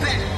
Then